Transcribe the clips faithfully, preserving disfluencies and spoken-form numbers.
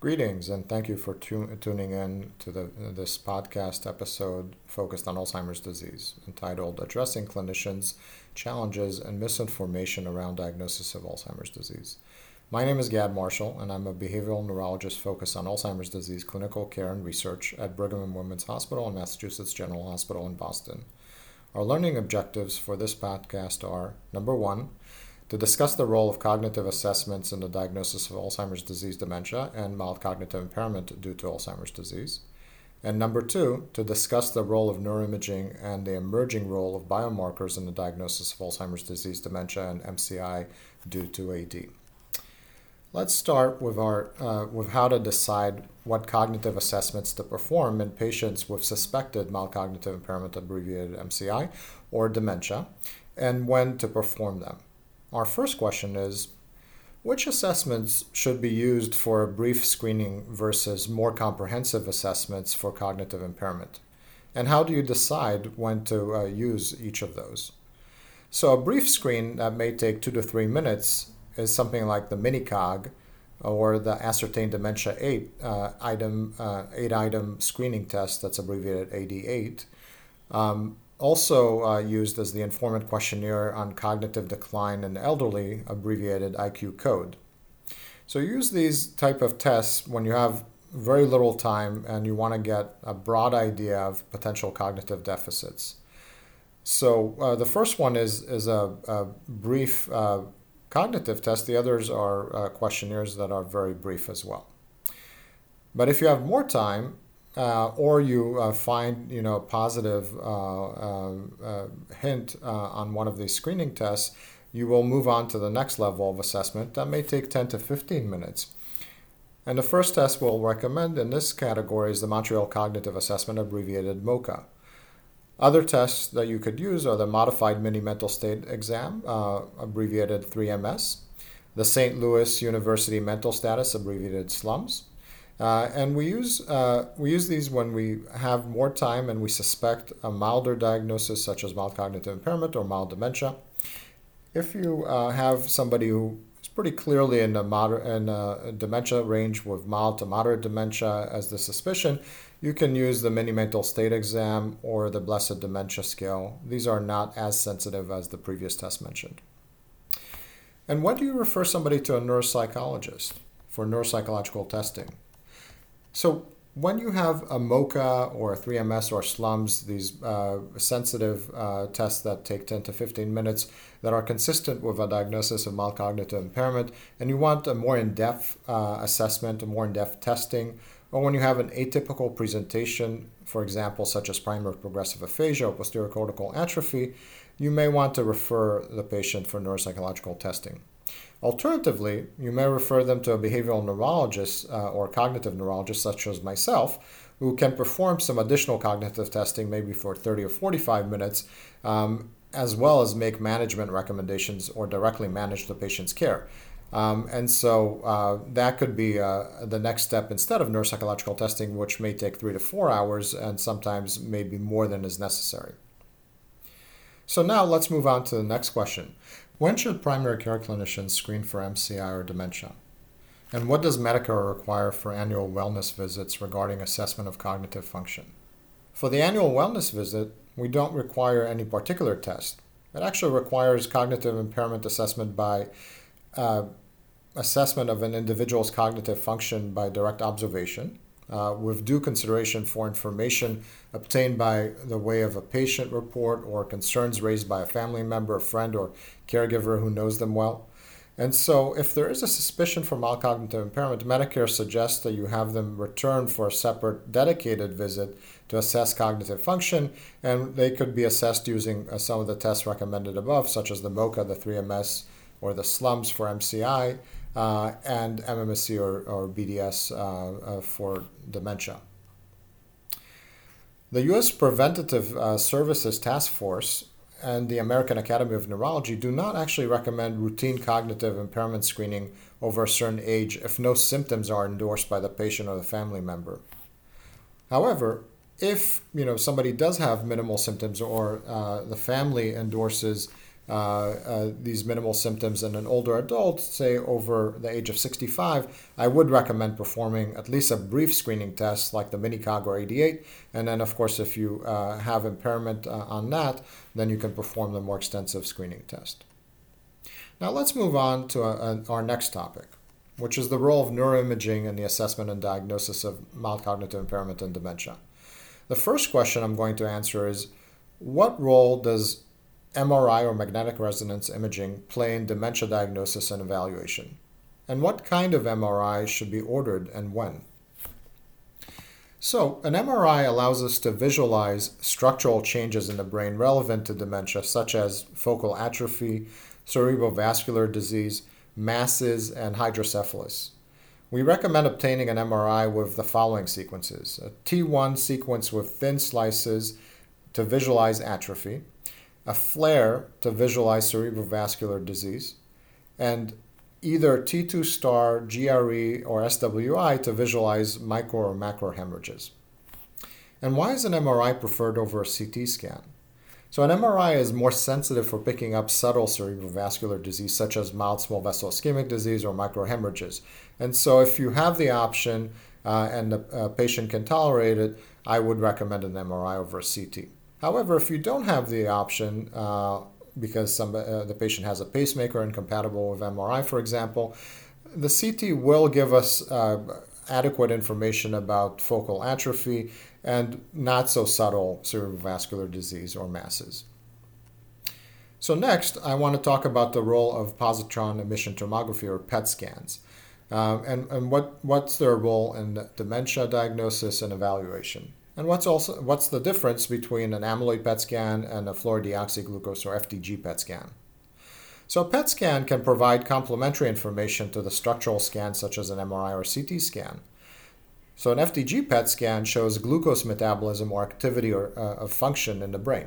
Greetings, and thank you for tu- tuning in to the, this podcast episode focused on Alzheimer's disease, entitled Addressing Clinicians' Challenges and Misinformation Around Diagnosis of Alzheimer's Disease. My name is Gad Marshall, and I'm a behavioral neurologist focused on Alzheimer's disease clinical care and research at Brigham and Women's Hospital and Massachusetts General Hospital in Boston. Our learning objectives for this podcast are, number one, to discuss the role of cognitive assessments in the diagnosis of Alzheimer's disease dementia and mild cognitive impairment due to Alzheimer's disease. And number two, to discuss the role of neuroimaging and the emerging role of biomarkers in the diagnosis of Alzheimer's disease dementia and M C I due to A D. Let's start with, our, uh, with how to decide what cognitive assessments to perform in patients with suspected mild cognitive impairment, abbreviated M C I, or dementia, and when to perform them. Our first question is, which assessments should be used for a brief screening versus more comprehensive assessments for cognitive impairment? And how do you decide when to uh, use each of those? So a brief screen that may take two to three minutes is something like the MINICOG or the Ascertain Dementia eight uh, item uh, eight item screening test, that's abbreviated A D eight. Um, Also uh, used as the Informant Questionnaire on Cognitive Decline in Elderly, abbreviated I Q code. So use these type of tests when you have very little time and you want to get a broad idea of potential cognitive deficits. So uh, the first one is, is a, a brief uh, cognitive test. The others are uh, questionnaires that are very brief as well. But if you have more time, Uh, or you uh, find, you know, positive uh, uh, uh, hint uh, on one of these screening tests, you will move on to the next level of assessment that may take ten to fifteen minutes. And the first test we'll recommend in this category is the Montreal Cognitive Assessment, abbreviated MOCA. Other tests that you could use are the Modified Mini Mental State Exam, uh, abbreviated three M S, the Saint Louis University Mental Status, abbreviated SLUMS. Uh, and we use uh, we use these when we have more time and we suspect a milder diagnosis, such as mild cognitive impairment or mild dementia. If you uh, have somebody who is pretty clearly in the moder- in a dementia range with mild to moderate dementia as the suspicion, you can use the Mini Mental State Exam or the Blessed Dementia Scale. These are not as sensitive as the previous test mentioned. And when do you refer somebody to a neuropsychologist for neuropsychological testing? So when you have a MOCA or a three M S or SLUMS, these uh, sensitive uh, tests that take ten to fifteen minutes that are consistent with a diagnosis of mild cognitive impairment, and you want a more in-depth uh, assessment, a more in-depth testing, or when you have an atypical presentation, for example, such as primary progressive aphasia or posterior cortical atrophy, you may want to refer the patient for neuropsychological testing. Alternatively, you may refer them to a behavioral neurologist uh, or cognitive neurologist, such as myself, who can perform some additional cognitive testing, maybe for thirty or forty-five minutes, um, as well as make management recommendations or directly manage the patient's care. Um, and so uh, that could be uh, the next step instead of neuropsychological testing, which may take three to four hours and sometimes maybe more than is necessary. So now let's move on to the next question. When should primary care clinicians screen for M C I or dementia? And what does Medicare require for annual wellness visits regarding assessment of cognitive function? For the annual wellness visit, we don't require any particular test. It actually requires cognitive impairment assessment by uh, assessment of an individual's cognitive function by direct observation, Uh, with due consideration for information obtained by the way of a patient report or concerns raised by a family member, a friend, or caregiver who knows them well. And so if there is a suspicion for mild cognitive impairment, Medicare suggests that you have them return for a separate dedicated visit to assess cognitive function, and they could be assessed using uh, some of the tests recommended above, such as the MOCA, the three M S, or the SLUMS for M C I, Uh, and M M S C or, or B D S uh, uh, for dementia. The U S Preventative uh, Services Task Force and the American Academy of Neurology do not actually recommend routine cognitive impairment screening over a certain age if no symptoms are endorsed by the patient or the family member. However, if you know somebody does have minimal symptoms or uh, the family endorses uh, uh, these minimal symptoms in an older adult, say over the age of sixty-five, I would recommend performing at least a brief screening test like the MINICOG or A D eight. And then, of course, if you uh, have impairment uh, on that, then you can perform the more extensive screening test. Now let's move on to a, a, our next topic, which is the role of neuroimaging in the assessment and diagnosis of mild cognitive impairment and dementia. The first question I'm going to answer is, what role does M R I or magnetic resonance imaging play in dementia diagnosis and evaluation? And what kind of M R I should be ordered and when? So an M R I allows us to visualize structural changes in the brain relevant to dementia, such as focal atrophy, cerebrovascular disease, masses, and hydrocephalus. We recommend obtaining an M R I with the following sequences: a T one sequence with thin slices to visualize atrophy, a flare to visualize cerebrovascular disease, and either T two star, G R E, or S W I to visualize micro or macro hemorrhages. And why is an M R I preferred over a C T scan? So an M R I is more sensitive for picking up subtle cerebrovascular disease, such as mild small vessel ischemic disease or microhemorrhages. And so if you have the option uh, and the uh, patient can tolerate it, I would recommend an M R I over a C T. However, if you don't have the option, uh, because some, uh, the patient has a pacemaker incompatible with M R I, for example, the C T will give us uh, adequate information about focal atrophy and not so subtle cerebrovascular disease or masses. So next, I want to talk about the role of positron emission tomography or P E T scans um, and, and what, what's their role in dementia diagnosis and evaluation. And what's also what's the difference between an amyloid P E T scan and a fluorodeoxyglucose or F D G P E T scan? So a P E T scan can provide complementary information to the structural scan, such as an M R I or C T scan. So an F D G P E T scan shows glucose metabolism or activity or uh, of function in the brain.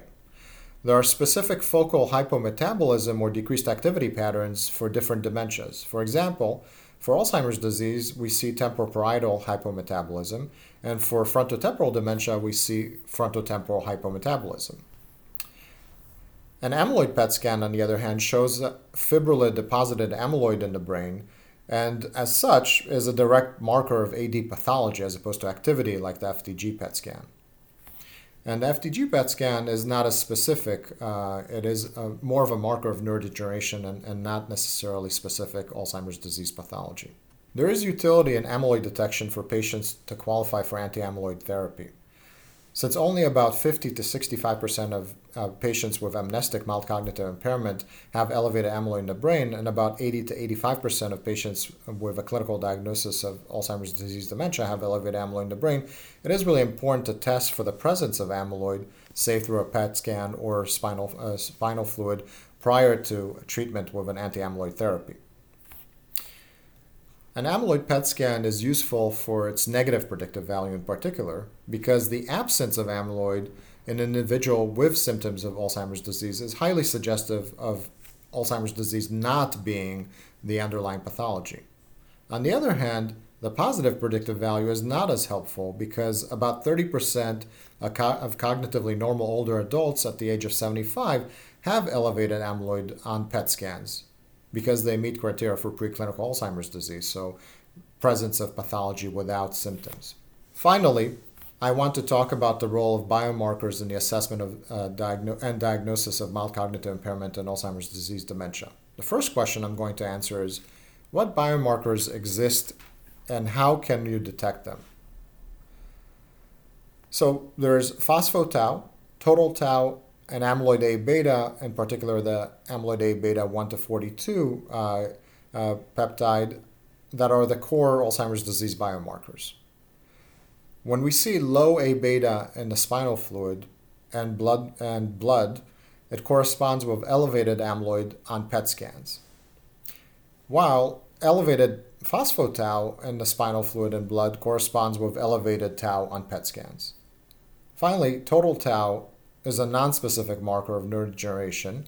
There are specific focal hypometabolism or decreased activity patterns for different dementias. For example, for Alzheimer's disease, we see temporoparietal hypometabolism, and for frontotemporal dementia, we see frontotemporal hypometabolism. An amyloid P E T scan, on the other hand, shows fibrillar-deposited amyloid in the brain, and as such is a direct marker of A D pathology as opposed to activity like the F D G P E T scan. And the F D G P E T scan is not as specific. Uh, it is a, more of a marker of neurodegeneration and, and not necessarily specific Alzheimer's disease pathology. There is utility in amyloid detection for patients to qualify for anti-amyloid therapy. Since only about fifty to sixty-five percent of uh, patients with amnestic mild cognitive impairment have elevated amyloid in the brain, and about eighty to eighty-five percent of patients with a clinical diagnosis of Alzheimer's disease dementia have elevated amyloid in the brain, it is really important to test for the presence of amyloid, say through a P E T scan or spinal, uh, spinal fluid, prior to treatment with an anti-amyloid therapy. An amyloid P E T scan is useful for its negative predictive value in particular because the absence of amyloid in an individual with symptoms of Alzheimer's disease is highly suggestive of Alzheimer's disease not being the underlying pathology. On the other hand, the positive predictive value is not as helpful because about thirty percent of cognitively normal older adults at the age of seventy-five have elevated amyloid on P E T scans, because they meet criteria for preclinical Alzheimer's disease, so presence of pathology without symptoms. Finally, I want to talk about the role of biomarkers in the assessment of uh, diagno- and diagnosis of mild cognitive impairment and Alzheimer's disease dementia. The first question I'm going to answer is, what biomarkers exist and how can you detect them? So there's phospho-tau, total tau, and amyloid A-beta, in particular the amyloid A-beta one to forty-two uh, uh, peptide, that are the core Alzheimer's disease biomarkers. When we see low A-beta in the spinal fluid and blood, and blood, it corresponds with elevated amyloid on P E T scans, while elevated phospho-tau in the spinal fluid and blood corresponds with elevated tau on P E T scans. Finally, total tau is a nonspecific marker of neurodegeneration,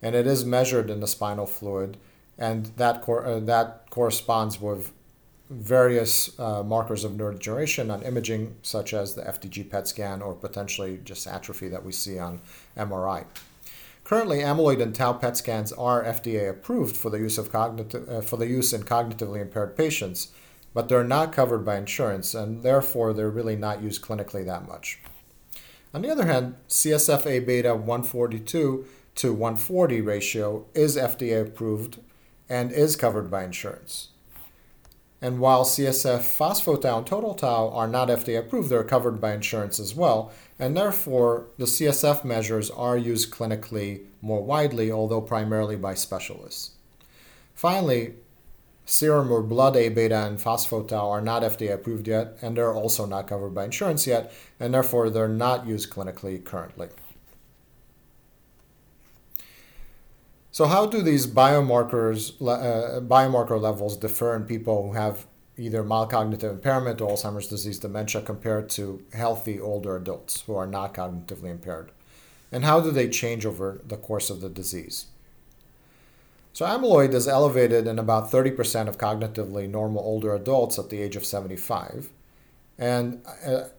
and it is measured in the spinal fluid, and that cor- uh, that corresponds with various uh, markers of neurodegeneration on imaging, such as the F D G P E T scan or potentially just atrophy that we see on M R I. Currently, amyloid and tau P E T scans are F D A approved for the use of cognitive uh, for the use in cognitively impaired patients, but they're not covered by insurance, and therefore they're really not used clinically that much. On the other hand, C S F A-beta one forty-two to one forty ratio is F D A approved and is covered by insurance. And while C S F phospho-tau and total tau are not F D A approved, they're covered by insurance as well, and therefore the C S F measures are used clinically more widely, although primarily by specialists. Finally, serum or blood A-beta and phospho-tau are not F D A approved yet, and they're also not covered by insurance yet, and therefore they're not used clinically currently. So how do these biomarkers, uh, biomarker levels differ in people who have either mild cognitive impairment or Alzheimer's disease dementia compared to healthy older adults who are not cognitively impaired? And how do they change over the course of the disease? So amyloid is elevated in about thirty percent of cognitively normal older adults at the age of seventy-five. And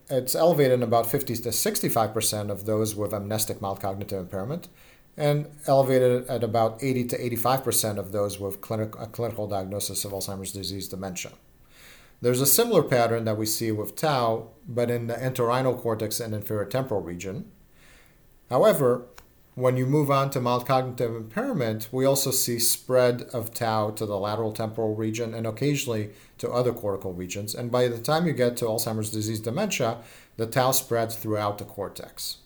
it's elevated in about fifty to sixty-five percent of those with amnestic mild cognitive impairment, and elevated at about eighty to eighty-five percent of those with clinic, a clinical diagnosis of Alzheimer's disease dementia. There's a similar pattern that we see with tau, but in the entorhinal cortex and inferior temporal region. However, when you move on to mild cognitive impairment, we also see spread of tau to the lateral temporal region and occasionally to other cortical regions. And by the time you get to Alzheimer's disease dementia, the tau spreads throughout the cortex.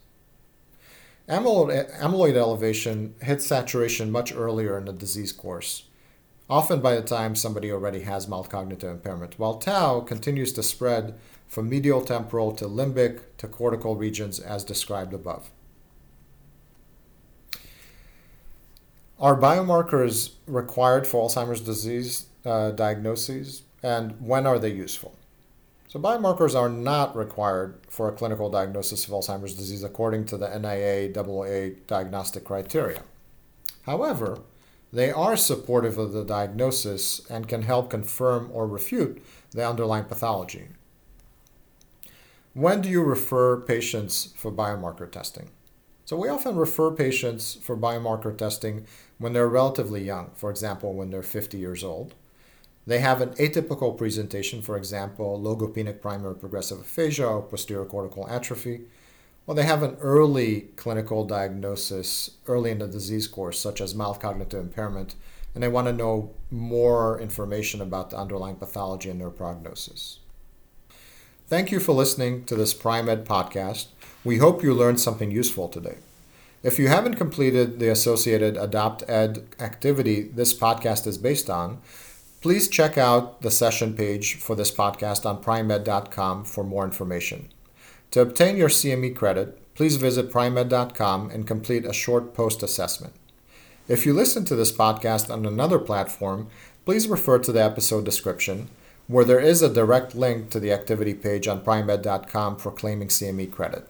Amyloid, amyloid elevation hits saturation much earlier in the disease course, often by the time somebody already has mild cognitive impairment, while tau continues to spread from medial temporal to limbic to cortical regions as described above. Are biomarkers required for Alzheimer's disease uh, diagnoses, and when are they useful? So biomarkers are not required for a clinical diagnosis of Alzheimer's disease according to the N I A A A diagnostic criteria. However, they are supportive of the diagnosis and can help confirm or refute the underlying pathology. When do you refer patients for biomarker testing? So we often refer patients for biomarker testing when they're relatively young, for example, when they're fifty years old. They have an atypical presentation, for example, logopenic primary progressive aphasia or posterior cortical atrophy, or they have an early clinical diagnosis early in the disease course, such as mild cognitive impairment, and they want to know more information about the underlying pathology and their prognosis. Thank you for listening to this PrimEd podcast. We hope you learned something useful today. If you haven't completed the associated Adopt Ed activity this podcast is based on, please check out the session page for this podcast on primed dot com for more information. To obtain your C M E credit, please visit primed dot com and complete a short post-assessment. If you listen to this podcast on another platform, please refer to the episode description, where there is a direct link to the activity page on primed dot com for claiming C M E credit.